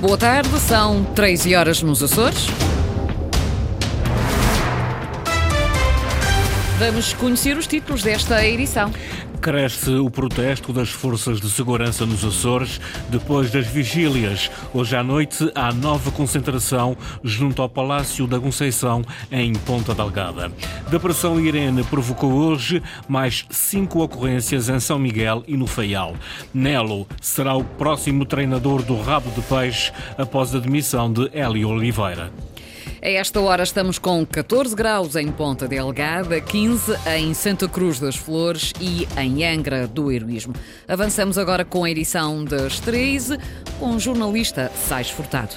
Boa tarde, são 13 horas nos Açores. Vamos conhecer os títulos desta edição. Cresce o protesto das forças de segurança nos Açores depois das vigílias. Hoje à noite há nova concentração junto ao Palácio da Conceição, em Ponta Delgada. Depressão Irene provocou hoje mais 5 ocorrências em São Miguel e no Faial. Nelo será o próximo treinador do Rabo de Peixe após a demissão de Hélio Oliveira. A esta hora estamos com 14 graus em Ponta Delgada, 15 em Santa Cruz das Flores e em Angra do Heroísmo. Avançamos agora com a edição das 13, com o jornalista Saes Furtado.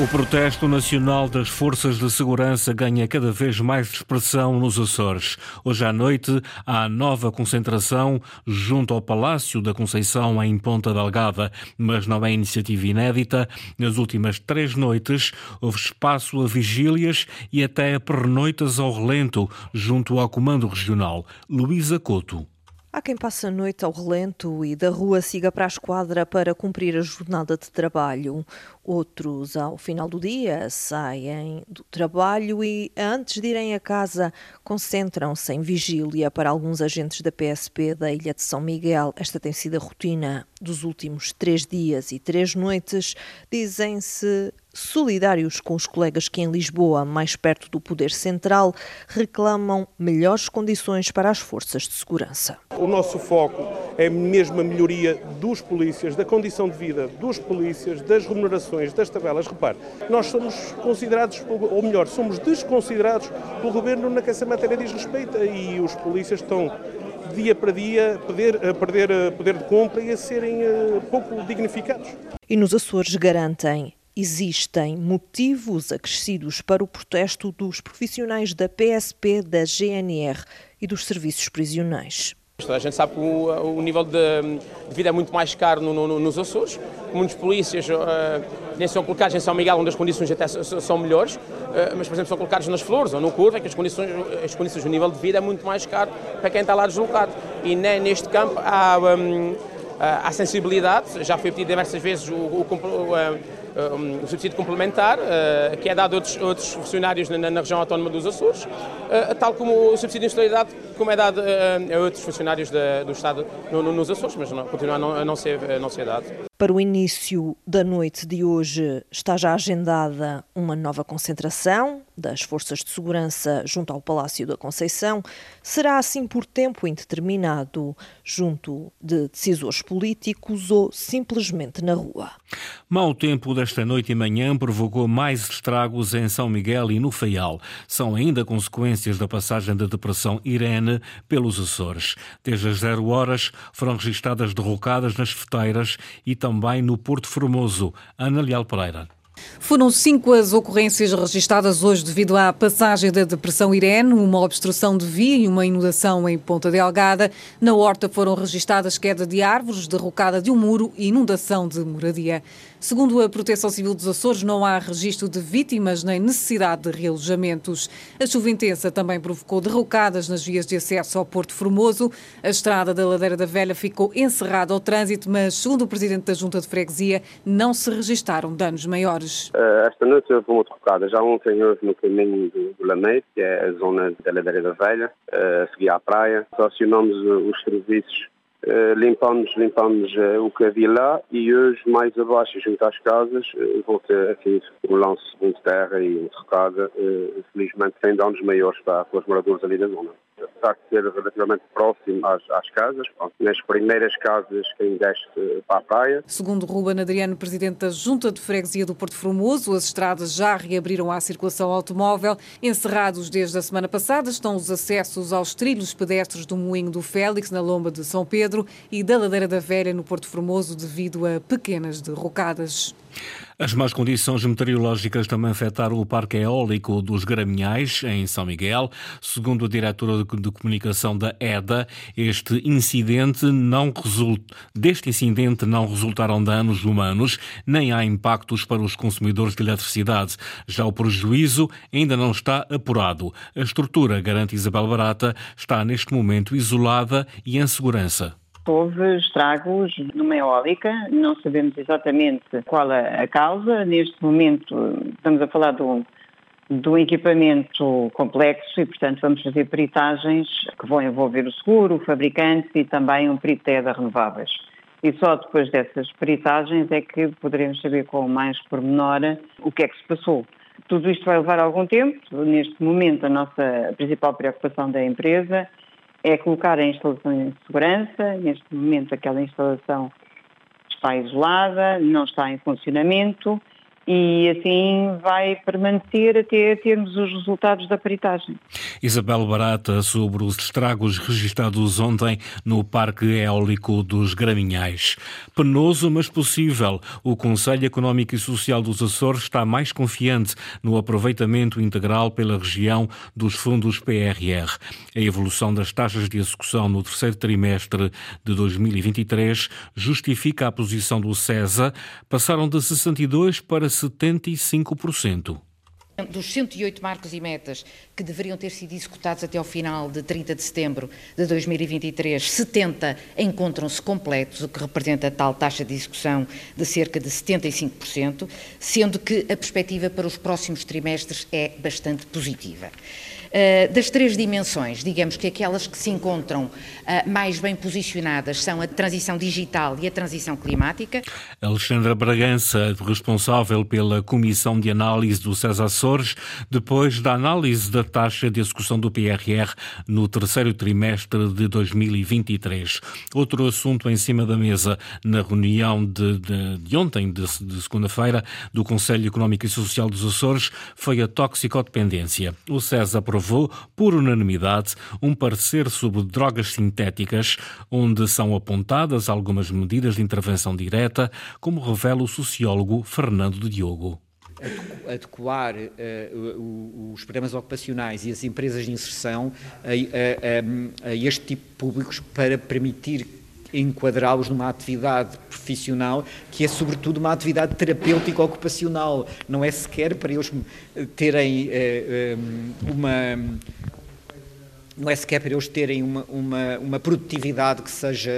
O protesto nacional das forças de segurança ganha cada vez mais expressão nos Açores. Hoje à noite há nova concentração junto ao Palácio da Conceição, em Ponta Delgada, mas não é iniciativa inédita. Nas últimas 3 noites houve espaço a vigílias e até a pernoitas ao relento junto ao Comando Regional. Luísa Couto. Há quem passe a noite ao relento e da rua siga para a esquadra para cumprir a jornada de trabalho. Outros, ao final do dia, saem do trabalho e, antes de irem a casa, concentram-se em vigília. Para alguns agentes da PSP da Ilha de São Miguel, esta tem sido a rotina dos últimos 3 dias e 3 noites. Dizem-se solidários com os colegas que em Lisboa, mais perto do poder central, reclamam melhores condições para as forças de segurança. O nosso foco é mesmo a melhoria dos polícias, da condição de vida dos polícias, das remunerações, das tabelas. Repare, nós somos considerados, ou melhor, somos desconsiderados pelo governo na que essa matéria diz respeito, e os polícias estão dia para dia a perder poder de compra e a serem pouco dignificados. E nos Açores garantem: existem motivos acrescidos para o protesto dos profissionais da PSP, da GNR e dos serviços prisionais. Toda a gente sabe que o nível de vida é muito mais caro nos Açores. Muitos polícias nem são colocados em São Miguel, onde as condições até são melhores, mas, por exemplo, são colocados nas Flores ou no Corvo, é que as condições do nível de vida é muito mais caro para quem está lá deslocado. E nem neste campo há sensibilidade. Já foi pedido diversas vezes o subsídio complementar, que é dado a outros funcionários na região autónoma dos Açores, tal como o subsídio de insalubridade, como é dado a outros funcionários do Estado nos Açores, mas continua a não ser dado. Para o início da noite de hoje está já agendada uma nova concentração das forças de segurança junto ao Palácio da Conceição. Será assim por tempo indeterminado, junto de decisores políticos ou simplesmente na rua. Mau tempo desta noite e manhã provocou mais estragos em São Miguel e no Faial. São ainda consequências da passagem da Depressão Irene pelos Açores. Desde as 0 horas foram registadas derrocadas nas Feteiras e também no Porto Formoso. Ana Leal Pereira. Foram 5 as ocorrências registadas hoje devido à passagem da Depressão Irene, uma obstrução de via e uma inundação em Ponta Delgada. Na Horta foram registadas queda de árvores, derrocada de um muro e inundação de moradia. Segundo a Proteção Civil dos Açores, não há registro de vítimas nem necessidade de realojamentos. A chuva intensa também provocou derrocadas nas vias de acesso ao Porto Formoso. A estrada da Ladeira da Velha ficou encerrada ao trânsito, mas, segundo o presidente da Junta de Freguesia, não se registaram danos maiores. Esta noite houve uma derrocada. Já ontem houve no caminho do Lameiro, que é a zona da Ladeira da Velha, a seguir à praia. Só acionámos os serviços, limpámos o que havia lá, e hoje, mais abaixo, junto às casas, volta a ter um lance de terra e uma derrocada, felizmente sem danos maiores para os moradores ali da zona. Apesar de ser relativamente próximo às casas, nas primeiras casas quem desce para a praia. Segundo Ruben Adriano, presidente da Junta de Freguesia do Porto Formoso, as estradas já reabriram à circulação automóvel. Encerrados desde a semana passada estão os acessos aos trilhos pedestres do Moinho do Félix, na Lomba de São Pedro, e da Ladeira da Velha, no Porto Formoso, devido a pequenas derrocadas. As más condições meteorológicas também afetaram o Parque Eólico dos Graminhais, em São Miguel. Segundo a diretora de comunicação da EDA, deste incidente não resultaram danos humanos, nem há impactos para os consumidores de eletricidade. Já o prejuízo ainda não está apurado. A estrutura, garante Isabel Barata, está neste momento isolada e em segurança. Houve estragos numa eólica, não sabemos exatamente qual a causa. Neste momento estamos a falar de um equipamento complexo e, portanto, vamos fazer peritagens que vão envolver o seguro, o fabricante e também um perito de EDA renováveis. E só depois dessas peritagens é que poderemos saber com mais pormenor o que é que se passou. Tudo isto vai levar algum tempo. Neste momento, a nossa principal preocupação da empresa é colocar a instalação em segurança. Neste momento, aquela instalação está isolada, não está em funcionamento e assim vai permanecer até termos os resultados da peritagem. Isabel Barata, sobre os estragos registados ontem no Parque Eólico dos Graminhais. Penoso, mas possível. O Conselho Económico e Social dos Açores está mais confiante no aproveitamento integral pela região dos fundos PRR. A evolução das taxas de execução no terceiro trimestre de 2023 justifica a posição do CESA. Passaram de 62% para 75%. Dos 108 marcos e metas que deveriam ter sido executados até ao final de 30 de setembro de 2023, 70 encontram-se completos, o que representa a tal taxa de execução de cerca de 75%, sendo que a perspectiva para os próximos trimestres é bastante positiva. Das três dimensões, digamos que aquelas que se encontram mais bem posicionadas são a transição digital e a transição climática. Alexandra Bragança, responsável pela Comissão de Análise do CESA Açores, depois da análise da taxa de execução do PRR no terceiro trimestre de 2023. Outro assunto em cima da mesa na reunião de ontem, de segunda-feira, do Conselho Económico e Social dos Açores foi a toxicodependência. O CESA aprovou, por unanimidade, um parecer sobre drogas sintéticas, onde são apontadas algumas medidas de intervenção direta, como revela o sociólogo Fernando de Diogo. Adequar os programas ocupacionais e as empresas de inserção a este tipo de públicos para permitir enquadrá-los numa atividade profissional que é sobretudo uma atividade terapêutica ocupacional, não é sequer para eles terem uma produtividade que seja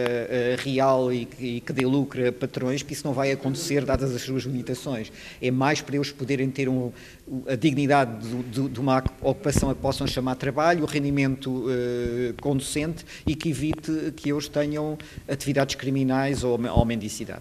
real e que dê lucro a patrões, porque isso não vai acontecer dadas as suas limitações. É mais para eles poderem ter a dignidade de uma ocupação a que possam chamar trabalho, o rendimento conducente e que evite que eles tenham atividades criminais ou mendicidade.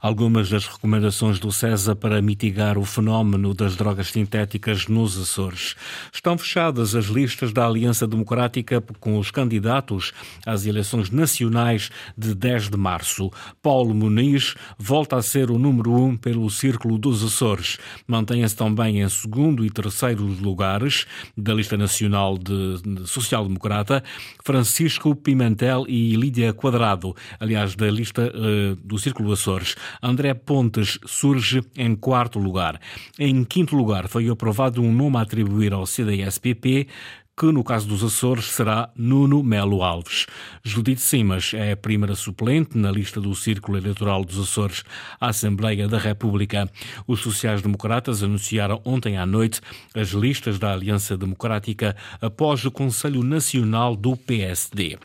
Algumas das recomendações do CESA para mitigar o fenómeno das drogas sintéticas nos Açores. Estão fechadas as listas da Aliança Democrática com os candidatos às eleições nacionais de 10 de março. Paulo Muniz volta a ser o número 1 pelo Círculo dos Açores. Mantém-se também em segundo e terceiro lugares da lista nacional de social-democrata Francisco Pimentel e Lídia Quadrado, aliás, da lista do Círculo Açores. André Pontes surge em quarto lugar. Em quinto lugar, foi aprovado um nome a atribuir ao CDSPP, que no caso dos Açores será Nuno Melo Alves. Judite Simas é a primeira suplente na lista do Círculo Eleitoral dos Açores à Assembleia da República. Os sociais-democratas anunciaram ontem à noite as listas da Aliança Democrática após o Conselho Nacional do PSD.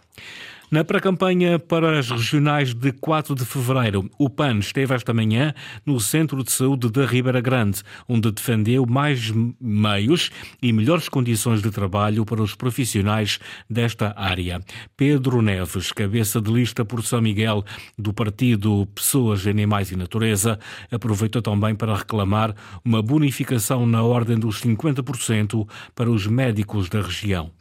Na pré-campanha para as regionais de 4 de fevereiro, o PAN esteve esta manhã no Centro de Saúde da Ribeira Grande, onde defendeu mais meios e melhores condições de trabalho para os profissionais desta área. Pedro Neves, cabeça de lista por São Miguel do partido Pessoas, Animais e Natureza, aproveitou também para reclamar uma bonificação na ordem dos 50% para os médicos da região.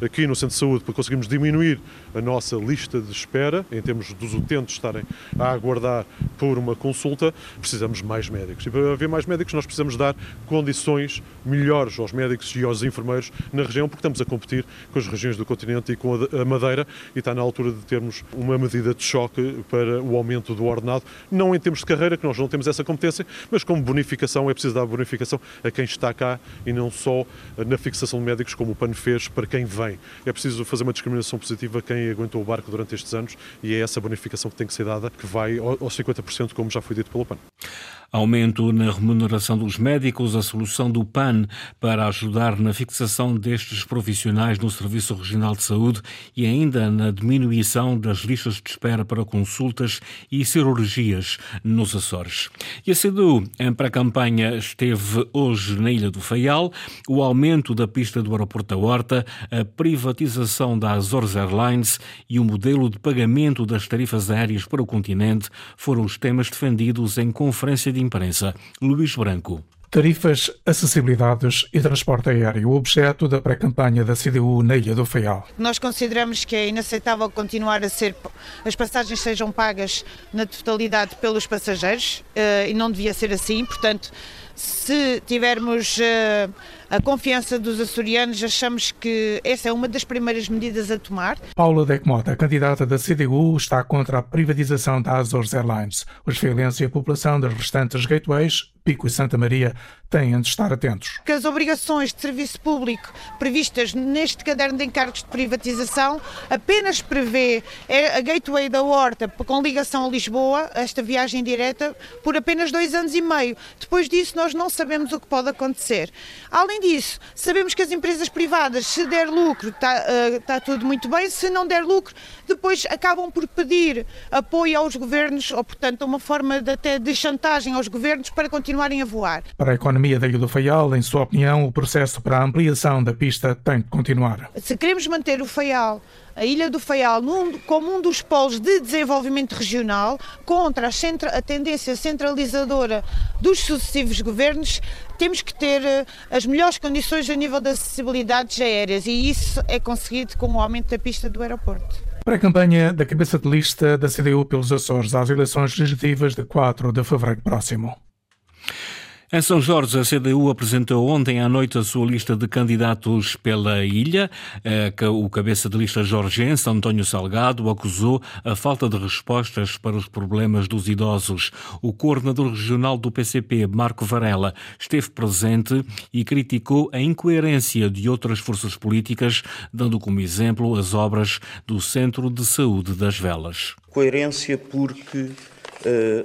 aqui no Centro de Saúde, porque conseguimos diminuir a nossa lista de espera, em termos dos utentes estarem a aguardar por uma consulta, precisamos de mais médicos. E para haver mais médicos nós precisamos dar condições melhores aos médicos e aos enfermeiros na região, porque estamos a competir com as regiões do continente e com a Madeira, e está na altura de termos uma medida de choque para o aumento do ordenado, não em termos de carreira, que nós não temos essa competência, mas como bonificação, é preciso dar bonificação a quem está cá e não só na fixação de médicos, como o PAN fez para quem vem. É preciso fazer uma discriminação positiva a quem aguentou o barco durante estes anos, e é essa bonificação que tem que ser dada, que vai aos 50%, como já foi dito pelo PAN. Aumento na remuneração dos médicos, a solução do PAN para ajudar na fixação destes profissionais no Serviço Regional de Saúde e ainda na diminuição das listas de espera para consultas e cirurgias nos Açores. E a CDU, em pré-campanha, esteve hoje na Ilha do Faial. O aumento da pista do aeroporto da Horta, a privatização da Azores Airlines e o modelo de pagamento das tarifas aéreas para o continente foram os temas defendidos em conferência de imprensa. Luís Branco. Tarifas, acessibilidades e transporte aéreo, objeto da pré-campanha da CDU na Ilha do Faial. Nós consideramos que é inaceitável continuar a ser, as passagens sejam pagas na totalidade pelos passageiros, e não devia ser assim. Portanto, se tivermos a confiança dos açorianos, achamos que essa é uma das primeiras medidas a tomar. Paula Decmota, candidata da CDU, está contra a privatização da Azores Airlines. Os faialenses e a população das restantes gateways, Pico e Santa Maria, têm de estar atentos. Que as obrigações de serviço público previstas neste caderno de encargos de privatização apenas prevê a gateway da Horta com ligação a Lisboa, esta viagem direta, por apenas 2 anos e meio. Depois disso nós não sabemos o que pode acontecer. Além disso, sabemos que as empresas privadas, se der lucro, está tudo muito bem, se não der lucro, depois acabam por pedir apoio aos governos, ou portanto uma forma de chantagem aos governos para continuarem a voar. Para a economia da Ilha do Faial, em sua opinião, o processo para a ampliação da pista tem de continuar. Se queremos manter o Faial, a Ilha do Faial, como um dos polos de desenvolvimento regional, contra a tendência centralizadora dos sucessivos governos, temos que ter as melhores condições a nível de acessibilidades aéreas, e isso é conseguido com o aumento da pista do aeroporto. Para a campanha da cabeça de lista da CDU pelos Açores às eleições legislativas de 4 de fevereiro próximo. Em São Jorge, a CDU apresentou ontem à noite a sua lista de candidatos pela ilha. O cabeça de lista jorgense, António Salgado, acusou a falta de respostas para os problemas dos idosos. O coordenador regional do PCP, Marco Varela, esteve presente e criticou a incoerência de outras forças políticas, dando como exemplo as obras do Centro de Saúde das Velas. Coerência porque,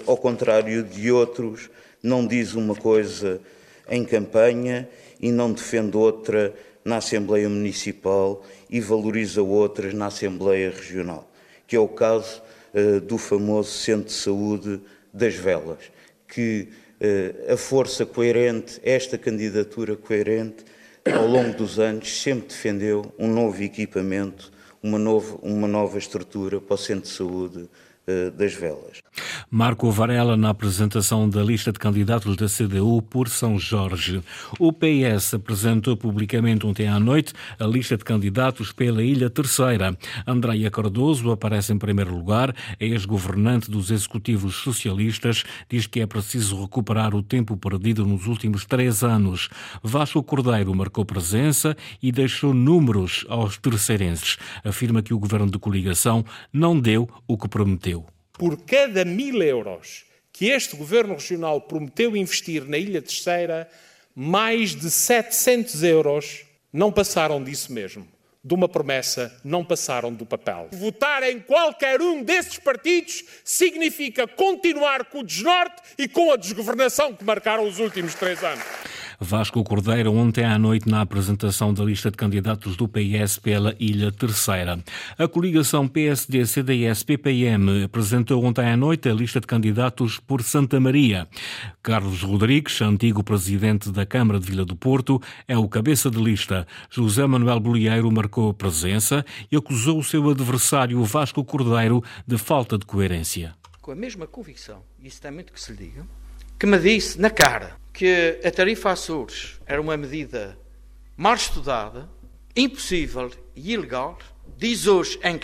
ao contrário de outros, não diz uma coisa em campanha e não defende outra na Assembleia Municipal e valoriza outras na Assembleia Regional, que é o caso do famoso Centro de Saúde das Velas, que a força coerente, esta candidatura coerente, ao longo dos anos sempre defendeu um novo equipamento, uma nova estrutura para o Centro de Saúde das Velas. Marco Varela na apresentação da lista de candidatos da CDU por São Jorge. O PS apresentou publicamente ontem à noite a lista de candidatos pela Ilha Terceira. Andreia Cardoso aparece em primeiro lugar, ex-governante dos executivos socialistas, diz que é preciso recuperar o tempo perdido nos últimos 3 anos. Vasco Cordeiro marcou presença e deixou números aos terceirenses. Afirma que o governo de coligação não deu o que prometeu. Por cada 1.000 euros que este Governo Regional prometeu investir na Ilha Terceira, mais de 700 euros não passaram disso mesmo. De uma promessa, não passaram do papel. Votar em qualquer um desses partidos significa continuar com o desnorte e com a desgovernação que marcaram os últimos 3 anos. Vasco Cordeiro, ontem à noite, na apresentação da lista de candidatos do PS pela Ilha Terceira. A coligação PSD-CDS-PPM apresentou ontem à noite a lista de candidatos por Santa Maria. Carlos Rodrigues, antigo presidente da Câmara de Vila do Porto, é o cabeça de lista. José Manuel Bolieiro marcou a presença e acusou o seu adversário Vasco Cordeiro de falta de coerência. Com a mesma convicção, isso tem muito que se lhe diga, que me disse na cara que a tarifa Açores era uma medida mal estudada impossível e ilegal, diz hoje em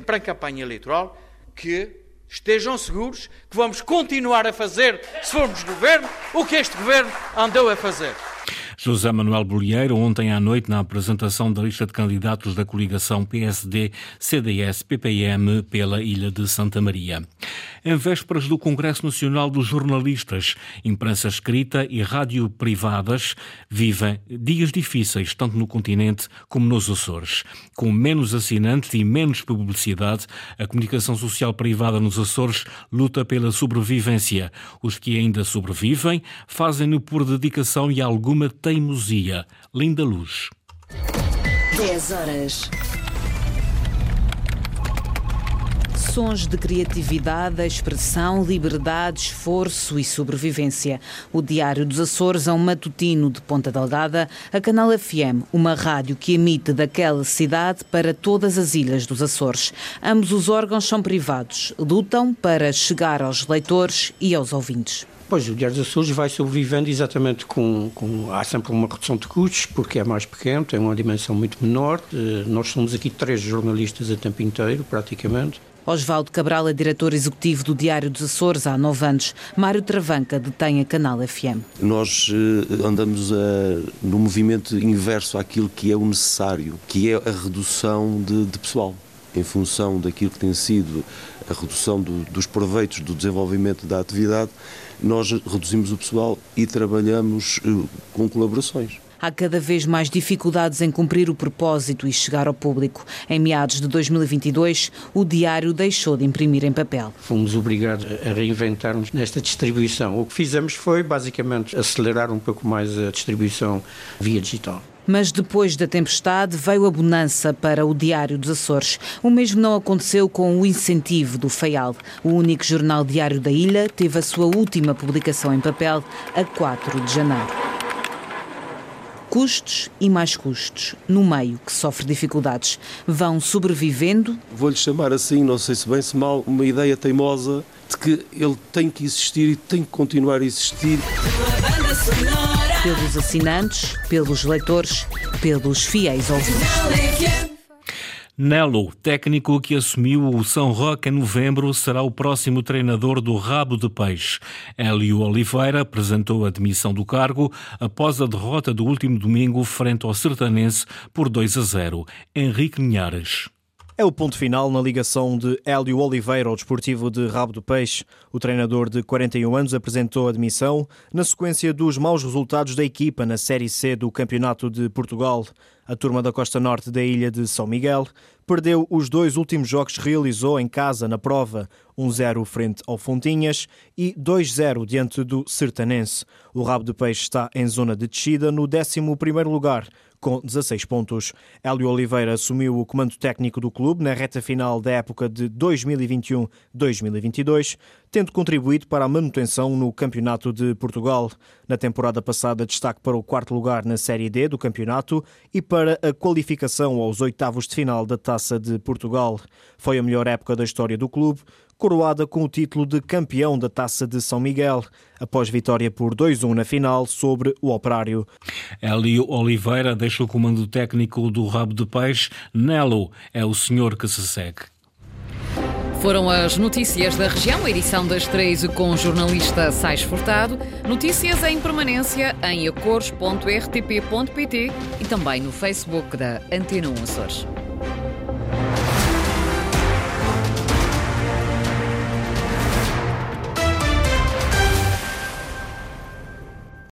pré-campanha eleitoral, que estejam seguros que vamos continuar a fazer, se formos governo, o que este governo andou a fazer. José Manuel Bolieiro, ontem à noite, na apresentação da lista de candidatos da coligação PSD-CDS-PPM pela Ilha de Santa Maria. Em vésperas do Congresso Nacional dos Jornalistas, imprensa escrita e rádio privadas vivem dias difíceis, tanto no continente como nos Açores. Com menos assinantes e menos publicidade, a comunicação social privada nos Açores luta pela sobrevivência. Os que ainda sobrevivem fazem-no por dedicação e alguma teimosia. Linda Luz. 10 horas. Sons de criatividade, expressão, liberdade, esforço e sobrevivência. O Diário dos Açores é um matutino de Ponta Delgada, a Canal FM, uma rádio que emite daquela cidade para todas as ilhas dos Açores. Ambos os órgãos são privados, lutam para chegar aos leitores e aos ouvintes. Pois, o Diário dos Açores vai sobrevivendo exatamente há sempre uma redução de custos, porque é mais pequeno, tem uma dimensão muito menor. Nós somos aqui 3 jornalistas a tempo inteiro, praticamente. Osvaldo Cabral é diretor executivo do Diário dos Açores há 9 anos. Mário Travanca detém a Canal FM. Nós andamos no movimento inverso àquilo que é o necessário, que é a redução de pessoal, em função daquilo que tem sido a redução dos proveitos do desenvolvimento da atividade. Nós reduzimos o pessoal e trabalhamos com colaborações. Há cada vez mais dificuldades em cumprir o propósito e chegar ao público. Em meados de 2022, o Diário deixou de imprimir em papel. Fomos obrigados a reinventar-nos nesta distribuição. O que fizemos foi, basicamente, acelerar um pouco mais a distribuição via digital. Mas depois da tempestade veio a bonança para o Diário dos Açores. O mesmo não aconteceu com o incentivo do Faial. O único jornal diário da ilha teve a sua última publicação em papel a 4 de janeiro. Custos e mais custos, no meio que sofre dificuldades. Vão sobrevivendo. Vou-lhe chamar assim, não sei se bem se mal, uma ideia teimosa de que ele tem que existir e tem que continuar a existir. Pelos assinantes, pelos leitores, pelos fiéis ouvintes. Nelo, técnico que assumiu o São Roque em novembro, será o próximo treinador do Rabo de Peixe. Hélio Oliveira apresentou a demissão do cargo após a derrota do último domingo frente ao Sertanense por 2-0. Henrique Linhares. É o ponto final na ligação de Hélio Oliveira ao desportivo de Rabo de Peixe. O treinador de 41 anos apresentou a demissão na sequência dos maus resultados da equipa na Série C do Campeonato de Portugal. A turma da costa norte da ilha de São Miguel perdeu os 2 últimos jogos que realizou em casa na prova, 1-0 frente ao Fontinhas e 2-0 diante do Sertanense. O Rabo de Peixe está em zona de descida no 11º lugar, com 16 pontos. Hélio Oliveira assumiu o comando técnico do clube na reta final da época de 2021-2022, tendo contribuído para a manutenção no Campeonato de Portugal. Na temporada passada, destaque para o 4º lugar na Série D do campeonato e para a qualificação aos 8º de final da Taça de Portugal. Foi a melhor época da história do clube, coroada com o título de campeão da Taça de São Miguel, após vitória por 2-1 na final sobre o Operário. Hélio Oliveira deixa o comando técnico do Rabo de Peixe. Nelo é o senhor que se segue. Foram as notícias da região, edição das 3 com o jornalista Saes Furtado. Notícias em permanência em acores.rtp.pt e também no Facebook da Antena 1 Açores.